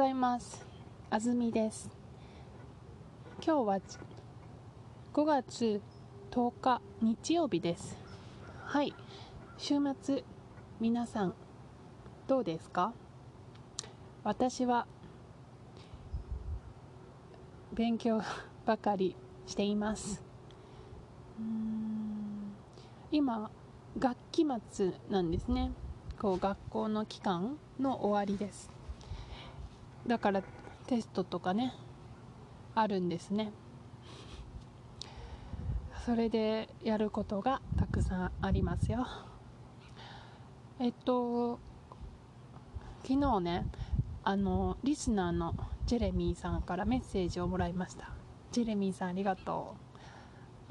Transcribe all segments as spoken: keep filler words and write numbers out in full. ざいます。あずみです。今日はごがつとおか日曜日です。はい、週末皆さんどうですか？私は勉強ばかりしています。うーん、今学期末なんですね。こう学校の期間の終わりです。だからテストとかねあるんですね。それでやることがたくさんありますよ。えっと昨日ねあのリスナーのジェレミーさんからメッセージをもらいました。ジェレミーさんありがとう。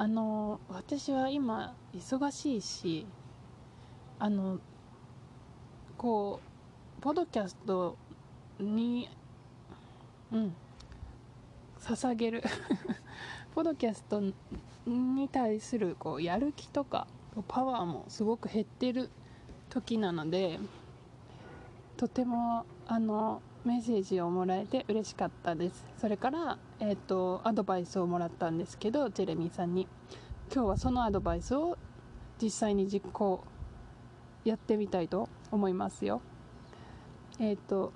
あの私は今忙しいしあのこうポッドキャストに、うん、捧げるポッドキャストに対するこうやる気とかパワーもすごく減ってる時なので、とてもあのメッセージをもらえて嬉しかったです。それから、えーと、アドバイスをもらったんですけど、ジェレミーさんに今日はそのアドバイスを実際に実行やってみたいと思いますよ。えーと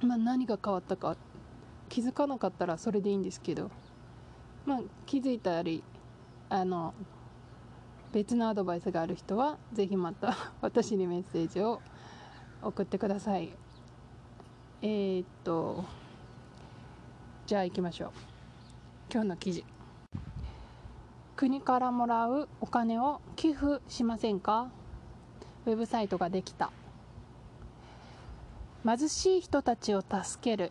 まあ、何が変わったか気づかなかったらそれでいいんですけど、まあ、気づいたりあの別のアドバイスがある人はぜひまた私にメッセージを送ってください。えー、っとじゃあ行きましょう。今日の記事、国からもらうお金を寄付しませんか？ウェブサイトができた。貧しい人たちを助ける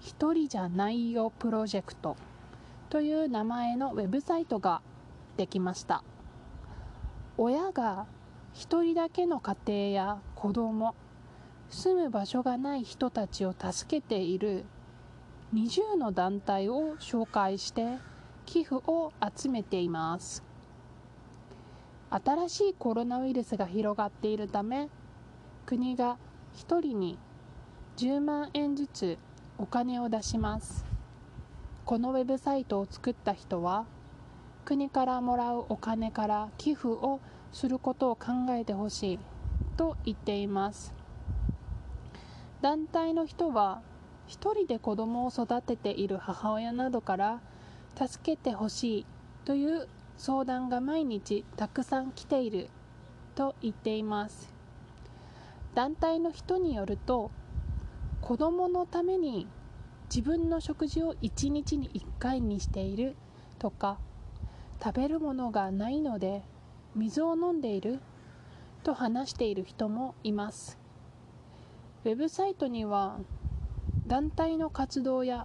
一人じゃないよプロジェクトという名前のウェブサイトができました。親が一人だけの家庭や子供、住む場所がない人たちを助けているにじゅうの団体を紹介して寄付を集めています。新しいコロナウイルスが広がっているため、国がひとりにじゅうまんえんずつお金を出します。このウェブサイトを作った人は、国からもらうお金から寄付をすることを考えてほしいと言っています。団体の人は、一人で子供を育てている母親などから助けてほしいという相談が毎日たくさん来ていると言っています。団体の人によると、子どものために自分の食事をいちにちにいっかいにしているとか、食べるものがないので水を飲んでいると話している人もいます。ウェブサイトには団体の活動や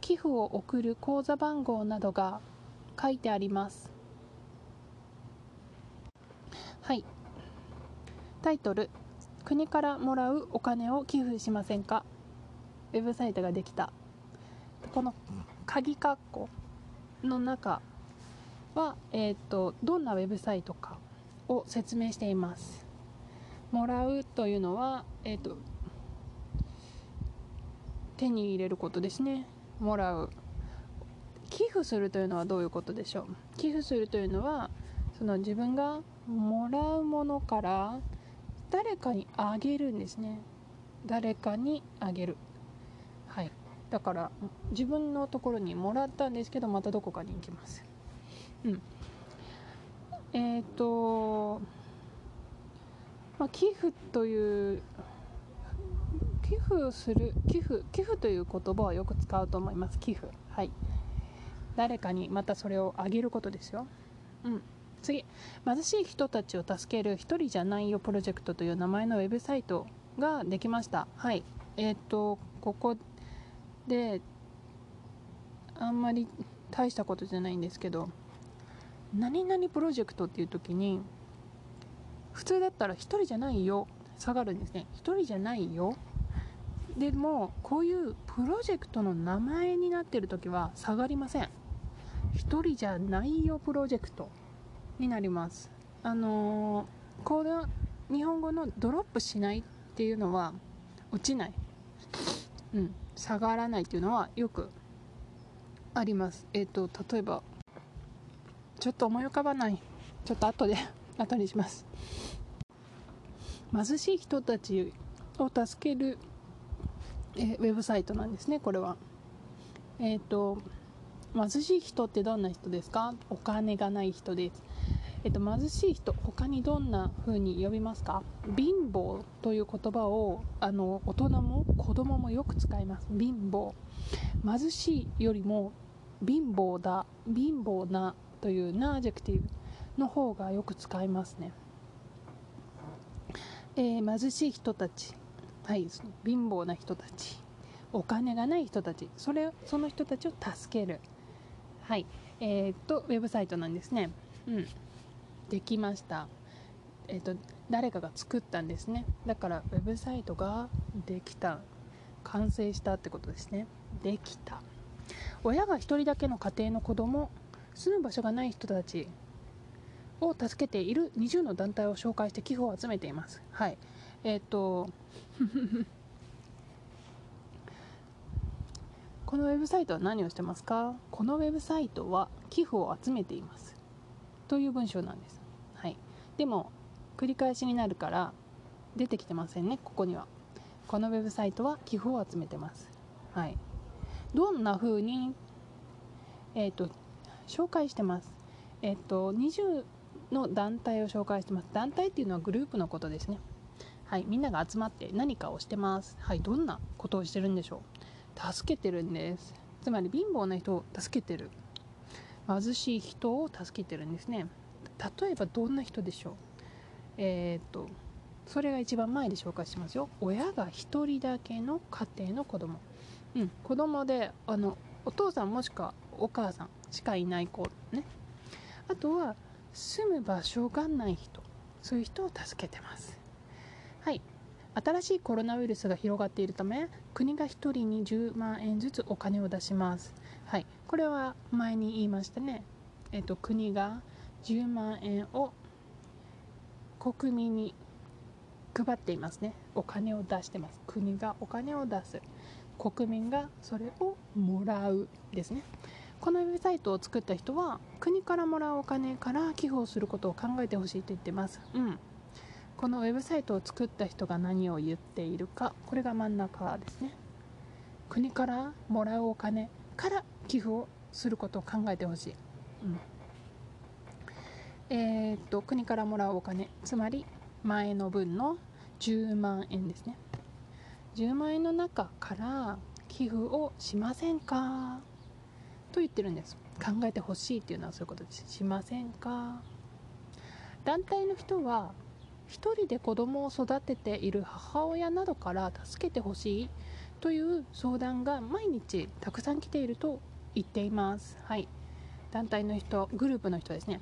寄付を送る口座番号などが書いてあります。はい、タイトル、国からもらうお金を寄付しませんか？ウェブサイトができた。この鍵括弧の中は、えーと、どんなウェブサイトかを説明しています。もらうというのは、えーと、手に入れることですね。もらう。寄付するというのはどういうことでしょう？寄付するというのは、その自分がもらうものから誰かにあげるんですね。誰かにあげる。はい。だから自分のところにもらったんですけど、またどこかに行きます。うん。えっと、まあ、寄付という寄付する寄付寄付という言葉をよく使うと思います。寄付。はい。誰かにまたそれをあげることですよ。うん。次、貧しい人たちを助ける一人じゃないよプロジェクトという名前のウェブサイトができました。はい、えっとここであんまり大したことじゃないんですけど、何々プロジェクトっていう時に普通だったら一人じゃないよ下がるんですね。一人じゃないよ。でもこういうプロジェクトの名前になっている時は下がりません。一人じゃないよプロジェクトになります。あのー、この日本語のドロップしないっていうのは落ちないうん、下がらないっていうのはよくあります。えーと、例えばちょっと思い浮かばない、ちょっと後で後にします。貧しい人たちを助ける、えー、ウェブサイトなんですね、これは。えーと貧しい人ってどんな人ですか？お金がない人です。えっと、貧しい人、他にどんな風に呼びますか？貧乏という言葉をあの大人も子供もよく使います。貧乏。貧しいよりも貧乏だ、貧乏なというなアジェクティブの方がよく使いますね。えー、貧しい人たち、はい、貧乏な人たち、お金がない人たち、それ、その人たちを助ける。はい、えー、っとウェブサイトなんですね。うん、できました。えー、っと誰かが作ったんですね。だからウェブサイトができた、完成したってことですね。できた。親が一人だけの家庭の子供、住む場所がない人たちを助けているにじゅうの団体を紹介して寄付を集めています。はい。えー、っと。このウェブサイトは何をしてますか？このウェブサイトは寄付を集めていますという文章なんです。はい。でも繰り返しになるから出てきてませんね、ここには。このウェブサイトは寄付を集めてます。はい。どんな風に、えーと、紹介してます。えーと、にじゅうの団体を紹介してます。団体っていうのはグループのことですね。はい。みんなが集まって何かをしてます。はい。どんなことをしてるんでしょう？助けてるんです。つまり貧乏な人を助けてる。貧しい人を助けてるんですね。例えばどんな人でしょう？えー、っとそれが一番前で紹介しますよ。親が一人だけの家庭の子供。うん、子供であのお父さんもしくはお母さんしかいない子ね。あとは住む場所がない人。そういう人を助けてます。はい。新しいコロナウイルスが広がっているため、国がひとりにじゅうまんえんずつお金を出します。はい、これは前に言いましたね。えっと、国がじゅうまんえんを国民に配っていますね。お金を出してます。国がお金を出す。国民がそれをもらうですね。このウェブサイトを作った人は、国からもらうお金から寄付をすることを考えてほしいと言ってます。うん。このウェブサイトを作った人が何を言っているか、これが真ん中ですね。国からもらうお金から寄付をすることを考えてほしい、うん、えー、っと国からもらうお金、つまり前の分のじゅうまんえんですね。じゅうまんえんの中から寄付をしませんかと言ってるんです。考えてほしいっていうのはそういうことです。しませんか。団体の人は一人で子供を育てている母親などから助けてほしいという相談が毎日たくさん来ていると言っています。はい、団体の人、グループの人ですね。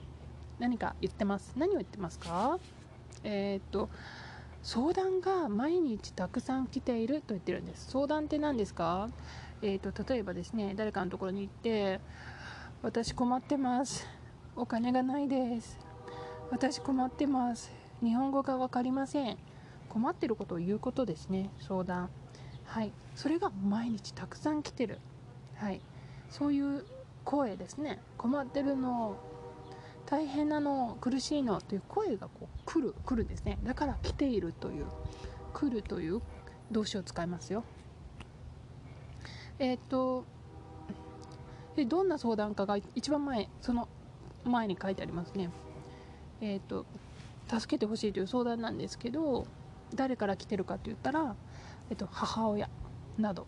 何か言ってます。何を言ってますか？えー、っと相談が毎日たくさん来ていると言ってるんです。相談って何ですか？えー、っと例えばですね、誰かのところに行って、私困ってます。お金がないです。私困ってます。日本語が分かりません。困ってることを言うことですね、相談。はい。それが毎日たくさん来てる。はい。そういう声ですね。困ってるの、大変なの、苦しいのという声がこう来る、来るんですね。だから来ているという、来るという動詞を使いますよ。えっと、で、どんな相談かが一番前、その前に書いてありますね。えっと、助けてほしいという相談なんですけど、誰から来てるかって言ったら、えっと、母親など、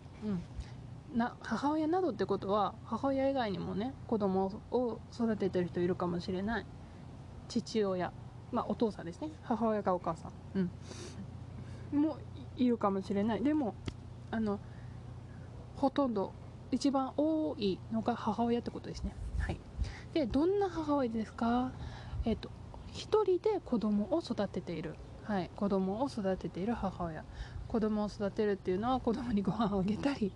うん、な母親などってことは母親以外にもね、子供を育ててる人いるかもしれない。父親、まあお父さんですね。母親かお母さん、うん、もいるかもしれない。でもあのほとんど一番多いのが母親ってことですね。はい。で、どんな母親ですか？えっと一人で子供を育てている、はい、子供を育てている母親。子供を育てるっていうのは、子供にご飯をあげたり、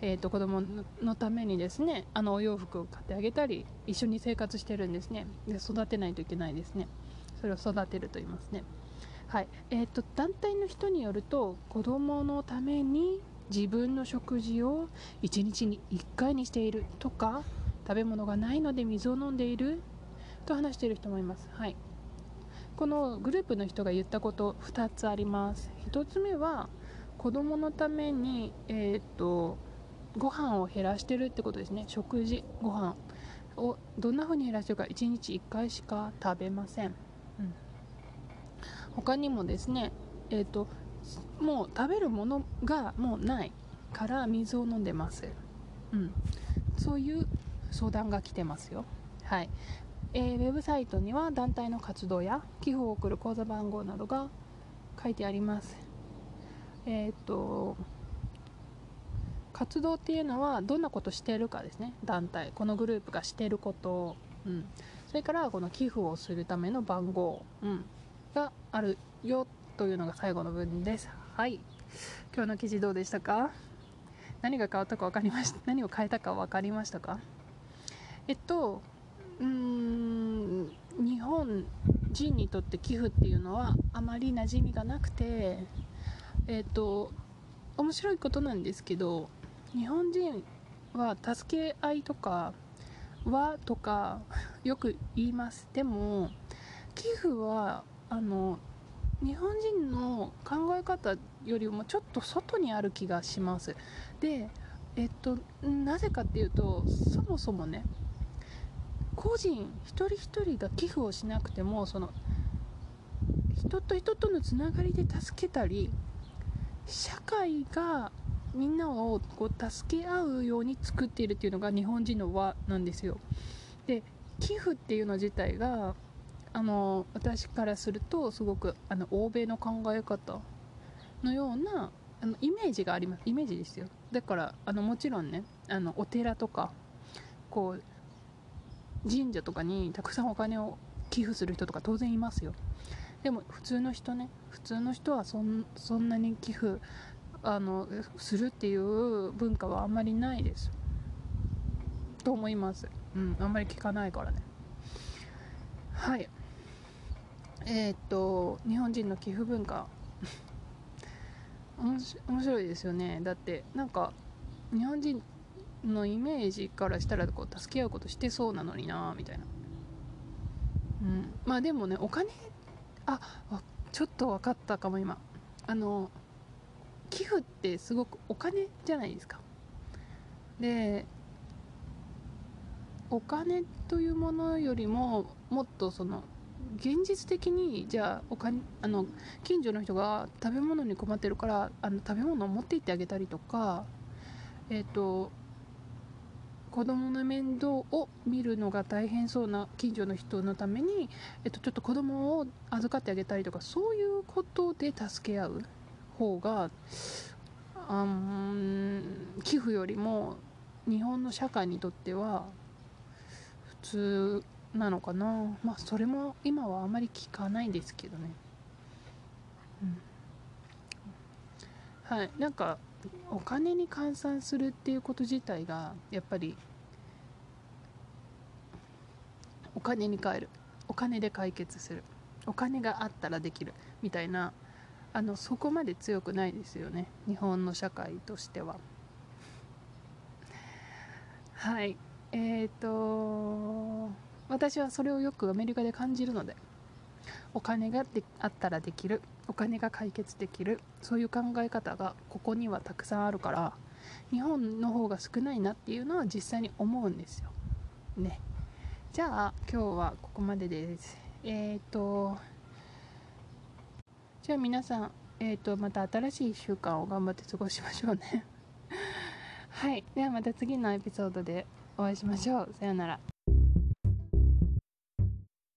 えー、と子供のためにですね、あのお洋服を買ってあげたり、一緒に生活してるんですね。で、育てないといけないですね。それを育てると言いますね。はい。えー、と団体の人によると、子供のために自分の食事をいちにちにいっかいにしているとか、食べ物がないので水を飲んでいると話している人もいます。はい、このグループの人が言ったことふたつあります。ひとつめは子どものために、えー、っとご飯を減らしてるってことですね。食事、ご飯をどんな風に減らしてるか、いちにちいっかいしか食べません。うん、他にもですね、えー、っともう食べるものがもうないから水を飲んでます。うん、そういう相談が来てますよ。はい。えー、ウェブサイトには団体の活動や寄付を送る口座番号などが書いてあります。えー、っと活動っていうのはどんなことしているかですね。団体、このグループがしていること、うん、それからこの寄付をするための番号、うん、があるよというのが最後の文です。はい。今日の記事どうでしたか？何が変わったか分かりました。何を変えたか分かりましたか？えっと。うーん、日本人にとって寄付っていうのはあまり馴染みがなくて、えっと面白いことなんですけど、日本人は助け合いとかはとかよく言います。でも寄付はあの日本人の考え方よりもちょっと外にある気がします。で、えっとなぜかっていうと、そもそもね、個人一人一人が寄付をしなくても、その人と人とのつながりで助けたり、社会がみんなをこう助け合うように作っているっていうのが日本人の輪なんですよ。で、寄付っていうの自体があの私からするとすごくあの欧米の考え方のようなあのイメージがあります。イメージですよ。だからあのもちろんね、あのお寺とかこう神社とかにたくさんお金を寄付する人とか当然いますよ。でも普通の人ね、普通の人はそん、そんなに寄付あのするっていう文化はあんまりないですと思います。うん、あんまり聞かないからね。はい。えー、っと日本人の寄付文化面白いですよね。だってなんか日本人のイメージからしたらこう助け合うことしてそうなのになみたいな、うん、まあでもね、お金あちょっと分かったかも。今あの寄付ってすごくお金じゃないですか。で、お金というものよりももっとその現実的に、じゃあお金あの近所の人が食べ物に困ってるからあの食べ物を持って行ってあげたりとか、えっと子供の面倒を見るのが大変そうな近所の人のために、えっと、ちょっと子供を預かってあげたりとか、そういうことで助け合う方が、あの寄付よりも日本の社会にとっては普通なのかな。まあそれも今はあまり聞かないんですけどね、うん、はい。なんかお金に換算するっていうこと自体が、やっぱりお金に換える、お金で解決する、お金があったらできるみたいな、あのそこまで強くないですよね、日本の社会としては。はい。えっと私はそれをよくアメリカで感じるので、お金がであったらできる、お金が解決できる、そういう考え方がここにはたくさんあるから、日本の方が少ないなっていうのは実際に思うんですよね。じゃあ今日はここまでです。えっとじゃあ皆さん、えっとまた新しいいっしゅうかんを頑張って過ごしましょうねはい、ではまた次のエピソードでお会いしましょう。さよなら。